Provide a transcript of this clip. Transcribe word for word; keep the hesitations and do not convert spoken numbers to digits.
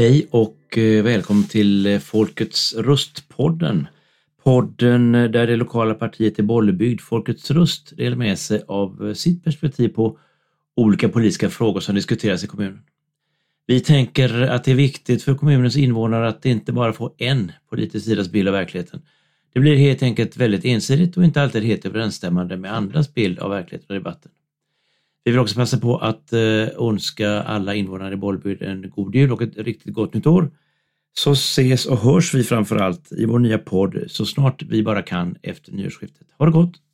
Hej och välkommen till Folkets Röst-podden. Podden där det lokala partiet i Bollebygd, Folkets Röst, delar med sig av sitt perspektiv på olika politiska frågor som diskuteras i kommunen. Vi tänker att det är viktigt för kommunens invånare att inte bara få en politisk sidas bild av verkligheten. Det blir helt enkelt väldigt ensidigt och inte alltid helt överensstämmande med andras bild av verkligheten och debatten. Vi vill också passa på att önska alla invånare i Bollby en god jul och ett riktigt gott nytt år. Så ses och hörs vi framförallt i vår nya podd så snart vi bara kan efter nyårsskiftet. Ha det gott!